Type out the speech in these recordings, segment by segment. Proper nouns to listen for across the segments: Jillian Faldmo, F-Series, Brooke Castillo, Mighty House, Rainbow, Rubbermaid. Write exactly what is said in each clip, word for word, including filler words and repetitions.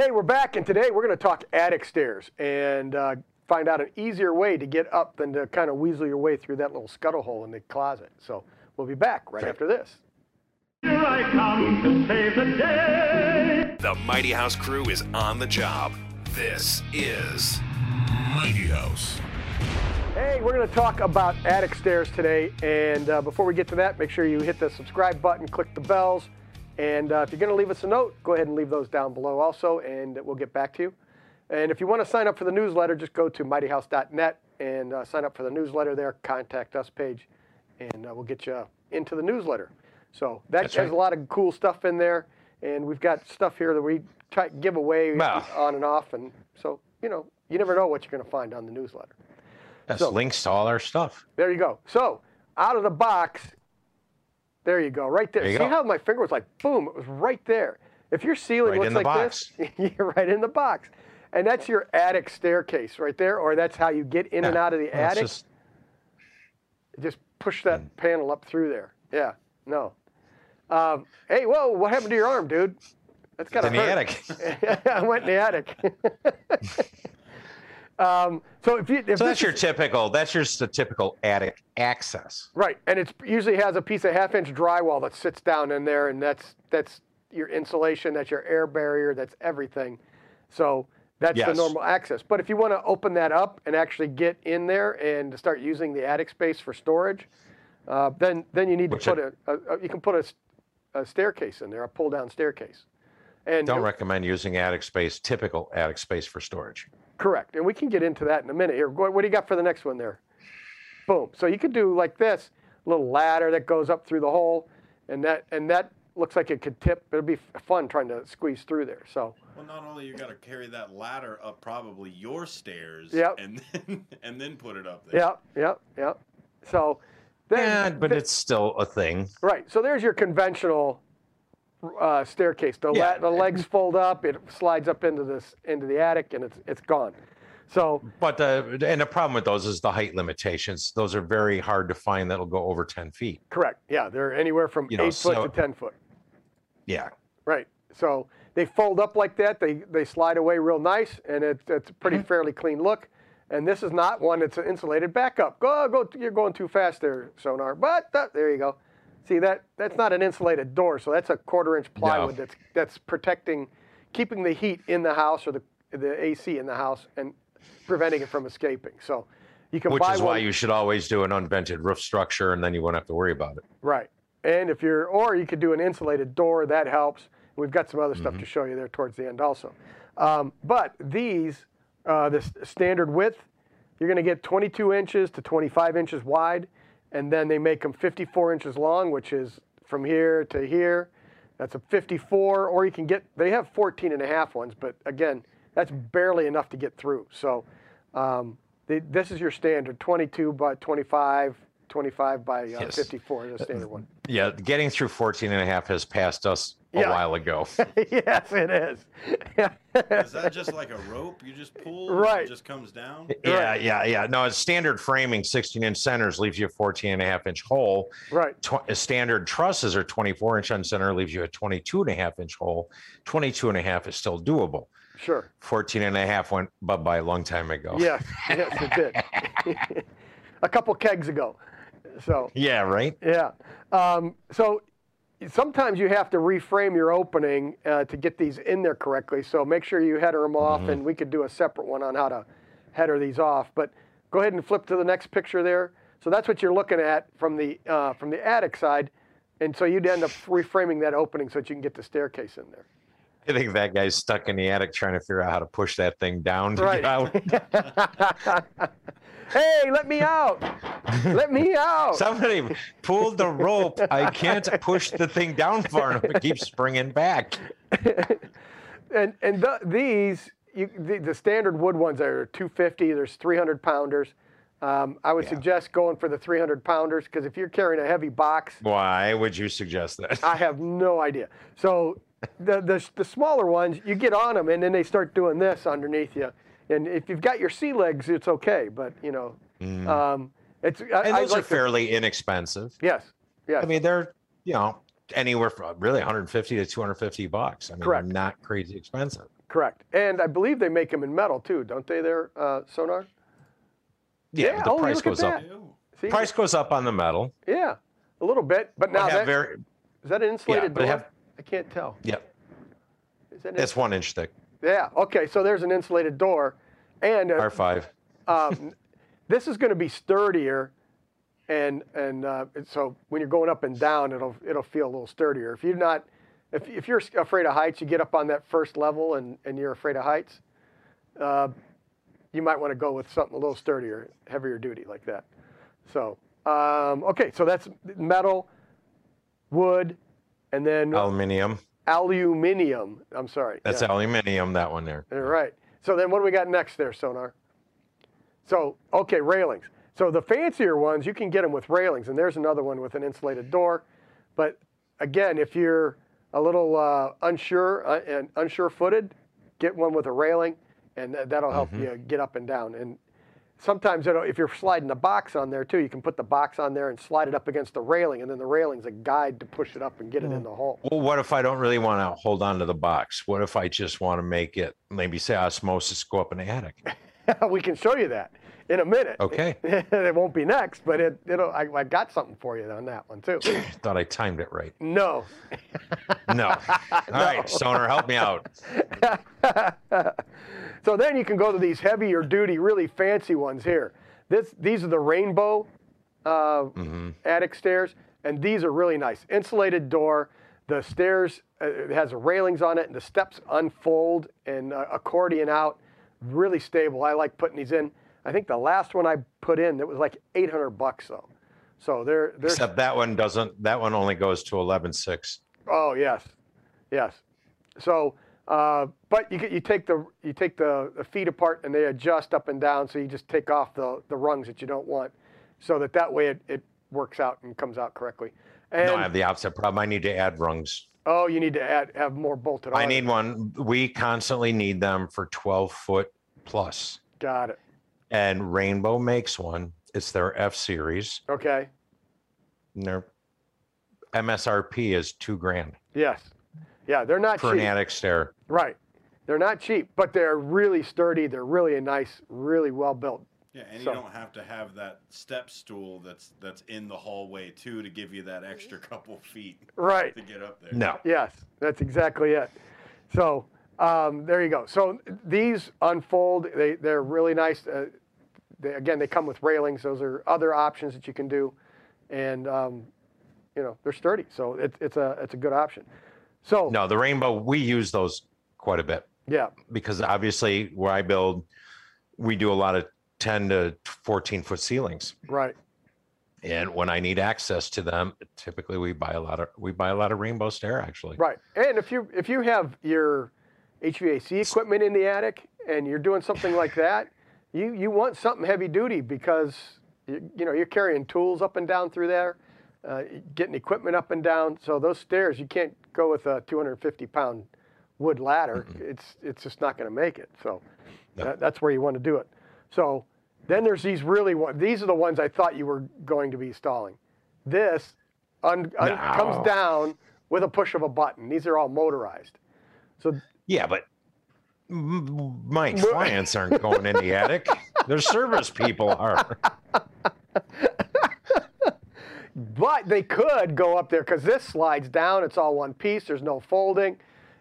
Hey, we're back, and today we're going to talk attic stairs and uh, find out an easier way to get up than to kind of weasel your way through that little scuttle hole in the closet. So we'll be back right after this. Here I come to save the day. The Mighty House crew is on the job. This is Mighty House. Hey, we're going to talk about attic stairs today, and uh, before we get to that, make sure you hit the subscribe button, click the bells, and uh, if you're going to leave us a note, go ahead and leave those down below also, and we'll get back to you. And if you want to sign up for the newsletter, just go to mighty house dot net and uh, sign up for the newsletter there, contact us page, and uh, we'll get you into the newsletter. So that That's has right. a lot of cool stuff in there, and we've got stuff here that we try to give away wow. on and off, and so, you know, you never know what you're going to find on the newsletter. That's so, links to all our stuff. There you go. So out of the box, there you go, right there. there See go. how my finger was like, boom, it was right there. If your ceiling right looks like box. this, you're right in the box. And that's your attic staircase right there, or that's how you get in yeah. and out of the well, attic. Just... just push that mm. panel up through there. Yeah, no. Um, hey, whoa, what happened to your arm, dude? That's kind of hurt. In the attic. I went in the attic. um, so if you, if so that's your is, typical, that's just the typical attic access. Right, and it usually has a piece of half-inch drywall that sits down in there, and that's, that's your insulation, that's your air barrier, that's everything. So that's yes. the normal access. But if you want to open that up and actually get in there and start using the attic space for storage, uh, then, then you need Which to put I, a, a, you can put a a staircase in there, a pull-down staircase. And don't recommend using attic space, typical attic space for storage. Correct, and we can get into that in a minute here. What do you got for the next one there? Boom, so you could do like this, a little ladder that goes up through the hole, and that and that looks like it could tip. It'll be fun trying to squeeze through there, so. Well, not only you got to carry that ladder up probably your stairs yep. and, then, and then put it up there. Yep, yep, yep. So. Then, yeah, but th it's still a thing. Right, so there's your conventional uh, staircase. The, yeah. la the legs fold up, it slides up into this into the attic, and it's it's gone. So, but the and the problem with those is the height limitations. Those are very hard to find. That'll go over ten feet. Correct. Yeah, they're anywhere from you know, eight foot so, to ten foot. Yeah. Right. So they fold up like that. They they slide away real nice, and it, it's a pretty fairly clean look. And this is not one that's an insulated backup. Go, go! You're going too fast there, Sonar. But uh, there you go. See that? That's not an insulated door. So that's a quarter-inch plywood no. that's that's protecting, keeping the heat in the house or the the A C in the house and preventing it from escaping. So you can. Which buy is one. why you should always do an unvented roof structure, and then you won't have to worry about it. Right. And if you're, or you could do an insulated door. That helps. We've got some other mm-hmm. stuff to show you there towards the end also. Um, but these. Uh, this standard width, you're going to get twenty-two inches to twenty-five inches wide, and then they make them fifty-four inches long, which is from here to here. That's a fifty-four, or you can get, they have fourteen and a half ones, but again, that's barely enough to get through. So um, they, this is your standard, twenty-two by twenty-five, twenty-five by uh, yes. fifty-four is the standard one. Yeah, getting through fourteen and a half has passed us a yeah. while ago. Yes, it is. Is that just like a rope you just pull? Right. And it just comes down? Yeah, right. yeah, yeah. No, it's standard framing, sixteen inch centers leaves you a fourteen and a half inch hole. Right. Tw standard trusses are twenty-four inch on center, leaves you a twenty-two and a half inch hole. twenty-two and a half is still doable. Sure. fourteen and a half went bye-bye a long time ago. Yes, yes, it did. A couple kegs ago. So. Yeah, right? Yeah. Um, so. Sometimes you have to reframe your opening uh, to get these in there correctly, so make sure you header them off, mm-hmm. and we could do a separate one on how to header these off. But go ahead and flip to the next picture there. So that's what you're looking at from the, uh, from the attic side, and so you'd end up reframing that opening so that you can get the staircase in there. I think that guy's stuck in the attic trying to figure out how to push that thing down to right. get out. Hey, let me out. Let me out. Somebody pulled the rope. I can't push the thing down far enough. It keeps springing back. and and the, these, you, the, the standard wood ones are two fifty. There's three hundred pounders. Um, I would yeah. suggest going for the three hundred pounders because if you're carrying a heavy box. Why would you suggest that? I have no idea. So the, the, the smaller ones, you get on them, and then they start doing this underneath you. And if you've got your sea legs, it's okay. But, you know, mm. um, it's. I, and those like are fairly to, inexpensive. Yes. Yes. I mean, they're, you know, anywhere from really one hundred fifty to two hundred fifty bucks. I mean, Correct. they're not crazy expensive. Correct. And I believe they make them in metal too, don't they there, uh, Sonar? Yeah, yeah. the oh, price goes up. See? Price goes up on the metal. Yeah, a little bit. But now that, very, is that an insulated yeah, door? I can't tell. Yeah. Is that it's one inch thick. Yeah, okay, so there's an insulated door. And uh, R five. um, this is going to be sturdier, and and uh, so when you're going up and down, it'll it'll feel a little sturdier. If you're not, if if you're afraid of heights, you get up on that first level and and you're afraid of heights, uh, you might want to go with something a little sturdier, heavier duty like that. So um, okay, so that's metal, wood, and then aluminum. Aluminum. I'm sorry. That's yeah. aluminum. That one there. All right. So then what do we got next there, Sonar? So, okay, railings. So the fancier ones, you can get them with railings, and there's another one with an insulated door. But again, if you're a little uh, unsure uh, and unsure-footed, get one with a railing, and that'll help mm-hmm. you get up and down. And sometimes it'll, if you're sliding the box on there, too, you can put the box on there and slide it up against the railing, and then the railing's a guide to push it up and get it in the hole. Well, what if I don't really want to hold on to the box? What if I just want to make it, maybe say osmosis, go up in the attic? We can show you that in a minute. Okay. It won't be next, but it, it'll, I, I got something for you on that one, too. Thought I timed it right. No. No. All no. right, Sonar, help me out. So then you can go to these heavier duty, really fancy ones here. This, these are the Rainbow uh, mm-hmm. attic stairs, and these are really nice. Insulated door. The stairs uh, it has railings on it, and the steps unfold and uh, accordion out. Really stable. I like putting these in. I think the last one I put in, it was like eight hundred bucks though. So they're, they're except that one doesn't. That one only goes to eleven six. Oh yes, yes. So, uh, but you you take the you take the, the feet apart and they adjust up and down. So you just take off the the rungs that you don't want, so that that way it it works out and comes out correctly. And, no, I have the opposite problem. I need to add rungs. Oh, you need to add, have more bolted on. I need one. We constantly need them for twelve foot plus. Got it. And Rainbow makes one. It's their F-Series. Okay. And their M S R P is two grand. Yes. Yeah, they're not cheap. For an attic stair. Right. They're not cheap, but they're really sturdy. They're really a nice, really well-built. Yeah, and so. You don't have to have that step stool that's that's in the hallway too to give you that extra couple feet right. to get up there. No. Yes, that's exactly it. So um, there you go. So these unfold. They they're really nice. Uh, they, again, they come with railings. Those are other options that you can do, and um, you know they're sturdy. So it's it's a it's a good option. So no, the Rainbow, we use those quite a bit. Yeah. Because obviously where I build, we do a lot of ten to fourteen foot ceilings, right? And when I need access to them, typically we buy a lot of we buy a lot of Rainbow stair actually. Right, and if you if you have your H V A C equipment in the attic and you're doing something like that, you you want something heavy duty because you, you know you're carrying tools up and down through there, uh, getting equipment up and down. So those stairs, you can't go with a two hundred fifty pound wood ladder. Mm-mm. It's it's just not going to make it. So no. that, that's where you want to do it. So then there's these really one. These are the ones I thought you were going to be installing. This un, un, no. comes down with a push of a button. These are all motorized. So yeah, but my clients aren't going in the attic. Their service people are. But they could go up there because this slides down. It's all one piece. There's no folding.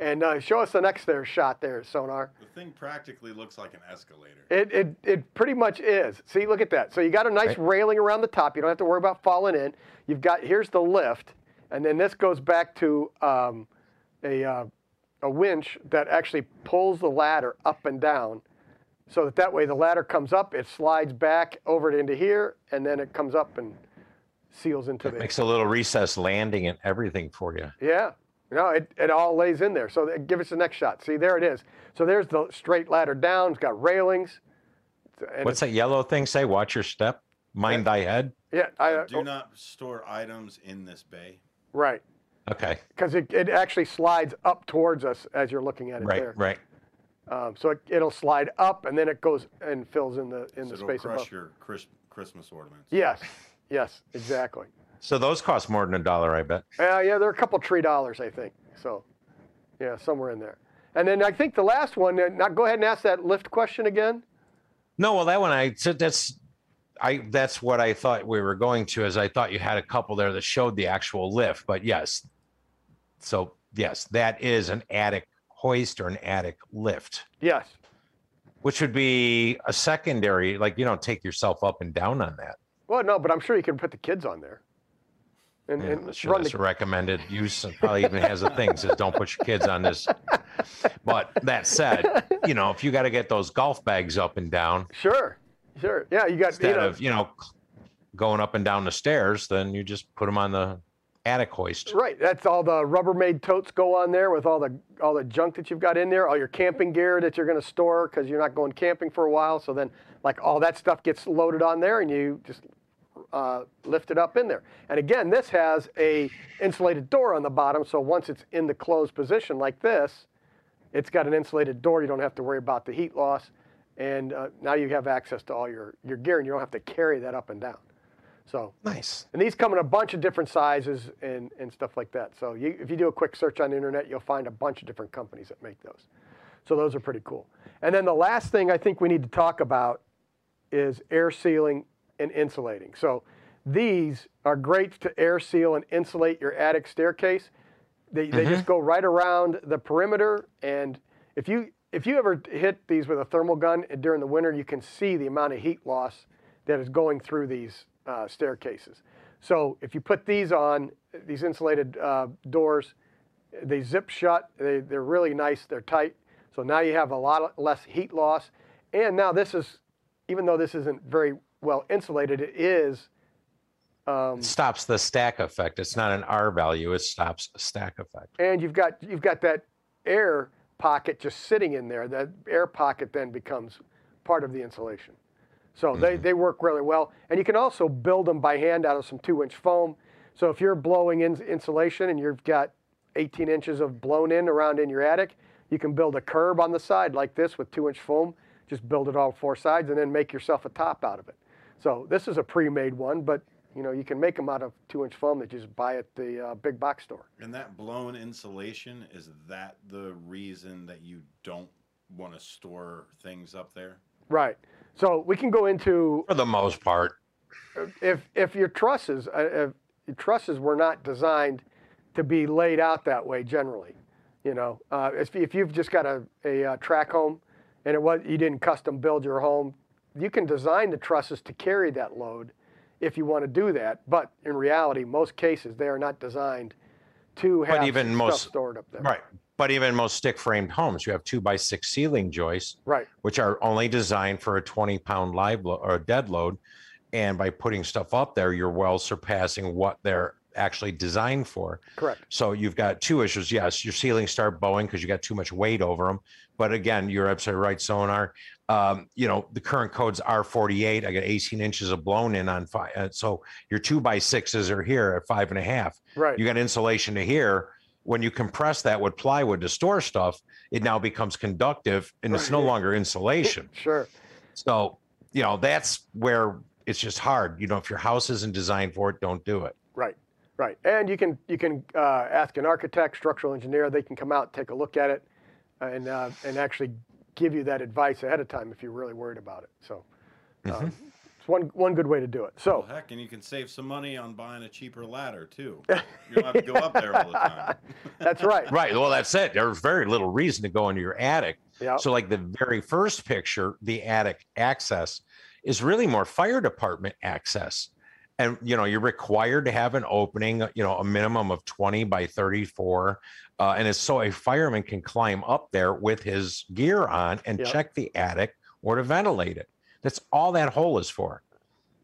And uh, show us the next there shot there, Sonar. The thing practically looks like an escalator. It it it pretty much is. See, look at that. So you got a nice right. railing around the top. You don't have to worry about falling in. You've got here's the lift, and then this goes back to um, a uh, a winch that actually pulls the ladder up and down, so that that way the ladder comes up, it slides back over into here, and then it comes up and seals into it the. Makes a little recessed landing and everything for you. Yeah. No, it, it all lays in there. So give us the next shot. See, there it is. So there's the straight ladder down. It's got railings. And what's that yellow thing say? Watch your step. Mind yeah. thy head. Yeah. I, uh, Do not store items in this bay. Right. Okay. Because it, it actually slides up towards us as you're looking at it right, there. Right, right. Um, so it, it'll slide up, and then it goes and fills in the in so the it'll space crush above. Your Chris, Christmas ornaments. Yes. Yes, exactly. So those cost more than a dollar, I bet. Yeah, uh, yeah, they're a couple three dollars, I think. So, yeah, somewhere in there. And then I think the last one, now go ahead and ask that lift question again. No, well, that one, I said that's, I, that's what I thought we were going to, is I thought you had a couple there that showed the actual lift, but yes. So yes, that is an attic hoist or an attic lift. Yes. Which would be a secondary, like you don't take yourself up and down on that. Well, no, but I'm sure you can put the kids on there. And, yeah, and sure that's the... recommended use, and probably even has a thing says don't put your kids on this. But that said, you know, if you got to get those golf bags up and down, sure, sure, yeah, you got instead you know, of you know going up and down the stairs, then you just put them on the attic hoist. Right, that's all the Rubbermaid totes go on there with all the all the junk that you've got in there, all your camping gear that you're going to store because you're not going camping for a while. So then, like all that stuff gets loaded on there, and you just. Uh, lift it up in there. And again, this has a insulated door on the bottom, so once it's in the closed position like this, it's got an insulated door. You don't have to worry about the heat loss, and uh, now you have access to all your, your gear, and you don't have to carry that up and down. So nice. And these come in a bunch of different sizes and, and stuff like that. So you, if you do a quick search on the internet, you'll find a bunch of different companies that make those. So those are pretty cool. And then the last thing I think we need to talk about is air sealing and insulating. So these are great to air seal and insulate your attic staircase. They, mm-hmm. they just go right around the perimeter, and if you if you ever hit these with a thermal gun during the winter, you can see the amount of heat loss that is going through these uh, staircases. So if you put these on, these insulated uh, doors, they zip shut, they, they're really nice, they're tight, so now you have a lot less heat loss. And now this is, even though this isn't very well insulated, it is um, stops the stack effect. It's not an R value, it stops a stack effect. And you've got you've got that air pocket just sitting in there. That air pocket then becomes part of the insulation. So mm-hmm. they, they work really well. And you can also build them by hand out of some two inch foam. So if you're blowing in insulation and you've got eighteen inches of blown in around in your attic, you can build a curb on the side like this with two inch foam, just build it all four sides and then make yourself a top out of it. So this is a pre-made one, but you know you can make them out of two-inch foam that you just buy at the uh, big box store. And that blown insulation, is that the reason that you don't want to store things up there? Right. So we can go into... For the most part. If if your trusses, if your trusses were not designed to be laid out that way generally, you know, uh, if, if you've just got a, a, a track home and it was, you didn't custom build your home, you can design the trusses to carry that load if you want to do that, but in reality, most cases, they are not designed to have but even most, stuff stored up there. Right, but even most stick-framed homes, you have two by six ceiling joists, right, which are only designed for a twenty pound live load or a dead load, and by putting stuff up there, you're well surpassing what they're actually designed for. Correct. So you've got two issues. Yes, your ceilings start bowing because you got too much weight over them. But again, you're absolutely right, Sonar. Um, you know, the current code's R forty-eight. I got eighteen inches of blown in on five. Uh, so your two by sixes are here at five and a half. Right. You got insulation to here. When you compress that with plywood to store stuff, it now becomes conductive and right. It's no longer insulation. Sure. So, you know, that's where it's just hard. You know, if your house isn't designed for it, don't do it. Right. Right, and you can you can uh, ask an architect, structural engineer. They can come out, take a look at it, and uh, and actually give you that advice ahead of time if you're really worried about it. So, uh, mm-hmm. it's one one good way to do it. So well, heck, and you can save some money on buying a cheaper ladder too. You don't have to go up there all the time. That's right. Right. Well, that's it. There's very little reason to go into your attic. Yep. So, like the very first picture, the attic access is really more fire department access. And, you know, you're required to have an opening, you know, a minimum of twenty by thirty-four. Uh, and it's so a fireman can climb up there with his gear on and yep. check the attic or to ventilate it. That's all that hole is for.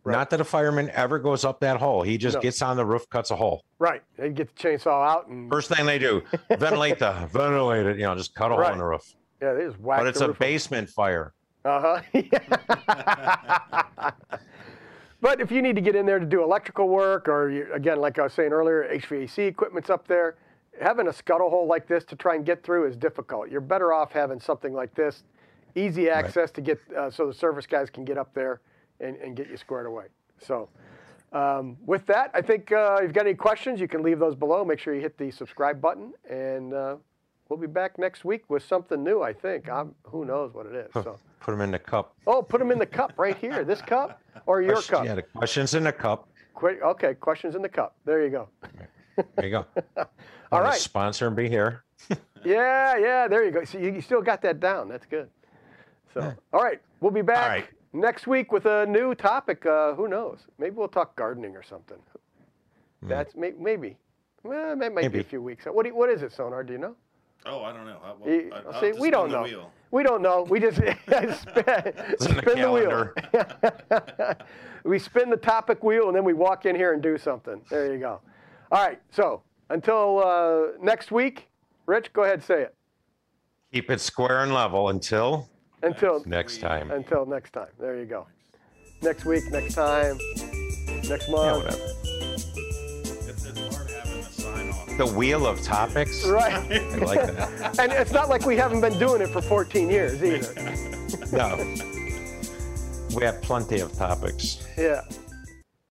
Right. Not that a fireman ever goes up that hole. He just no. gets on the roof, cuts a hole. Right. They get the chainsaw out. And first thing they do, ventilate the, ventilate it, you know, just cut a right. hole in the roof. Yeah, they just whack But it's the a roof basement off. Fire. Uh-huh. But if you need to get in there to do electrical work, or you, again, like I was saying earlier, H V A C equipment's up there, having a scuttle hole like this to try and get through is difficult. You're better off having something like this, easy access right. to get, uh, so the service guys can get up there and, and get you squared away. So um, with that, I think uh, if you've got any questions, you can leave those below. Make sure you hit the subscribe button, and uh, We'll be back next week with something new, I think. I'm, who knows what it is. So. Put them in the cup. Oh, put them in the cup right here. This cup or your Question, cup? Yeah, the questions in the cup. Qu- okay, questions in the cup. There you go. There you go. All right. Sponsor and be here. yeah, yeah, there you go. So you, you still got that down. That's good. So, all right, we'll be back right. next week with a new topic. Uh, who knows? Maybe we'll talk gardening or something. Mm. That's may- Maybe. Well, that might maybe. be a few weeks. What, do you, what is it, Sonar? Do you know? Oh, I don't know. I, well, you, I, see, we don't know. Wheel. We don't know. We just spin, spin the wheel. We spin the topic wheel, and then we walk in here and do something. There you go. All right. So until uh, next week, Rich, go ahead and say it. Keep it square and level until until next time. Until next time. There you go. Next week, next time, next month. Yeah, whatever. The wheel of topics? Right. I like that. And it's not like we haven't been doing it for fourteen years either. No. We have plenty of topics. Yeah.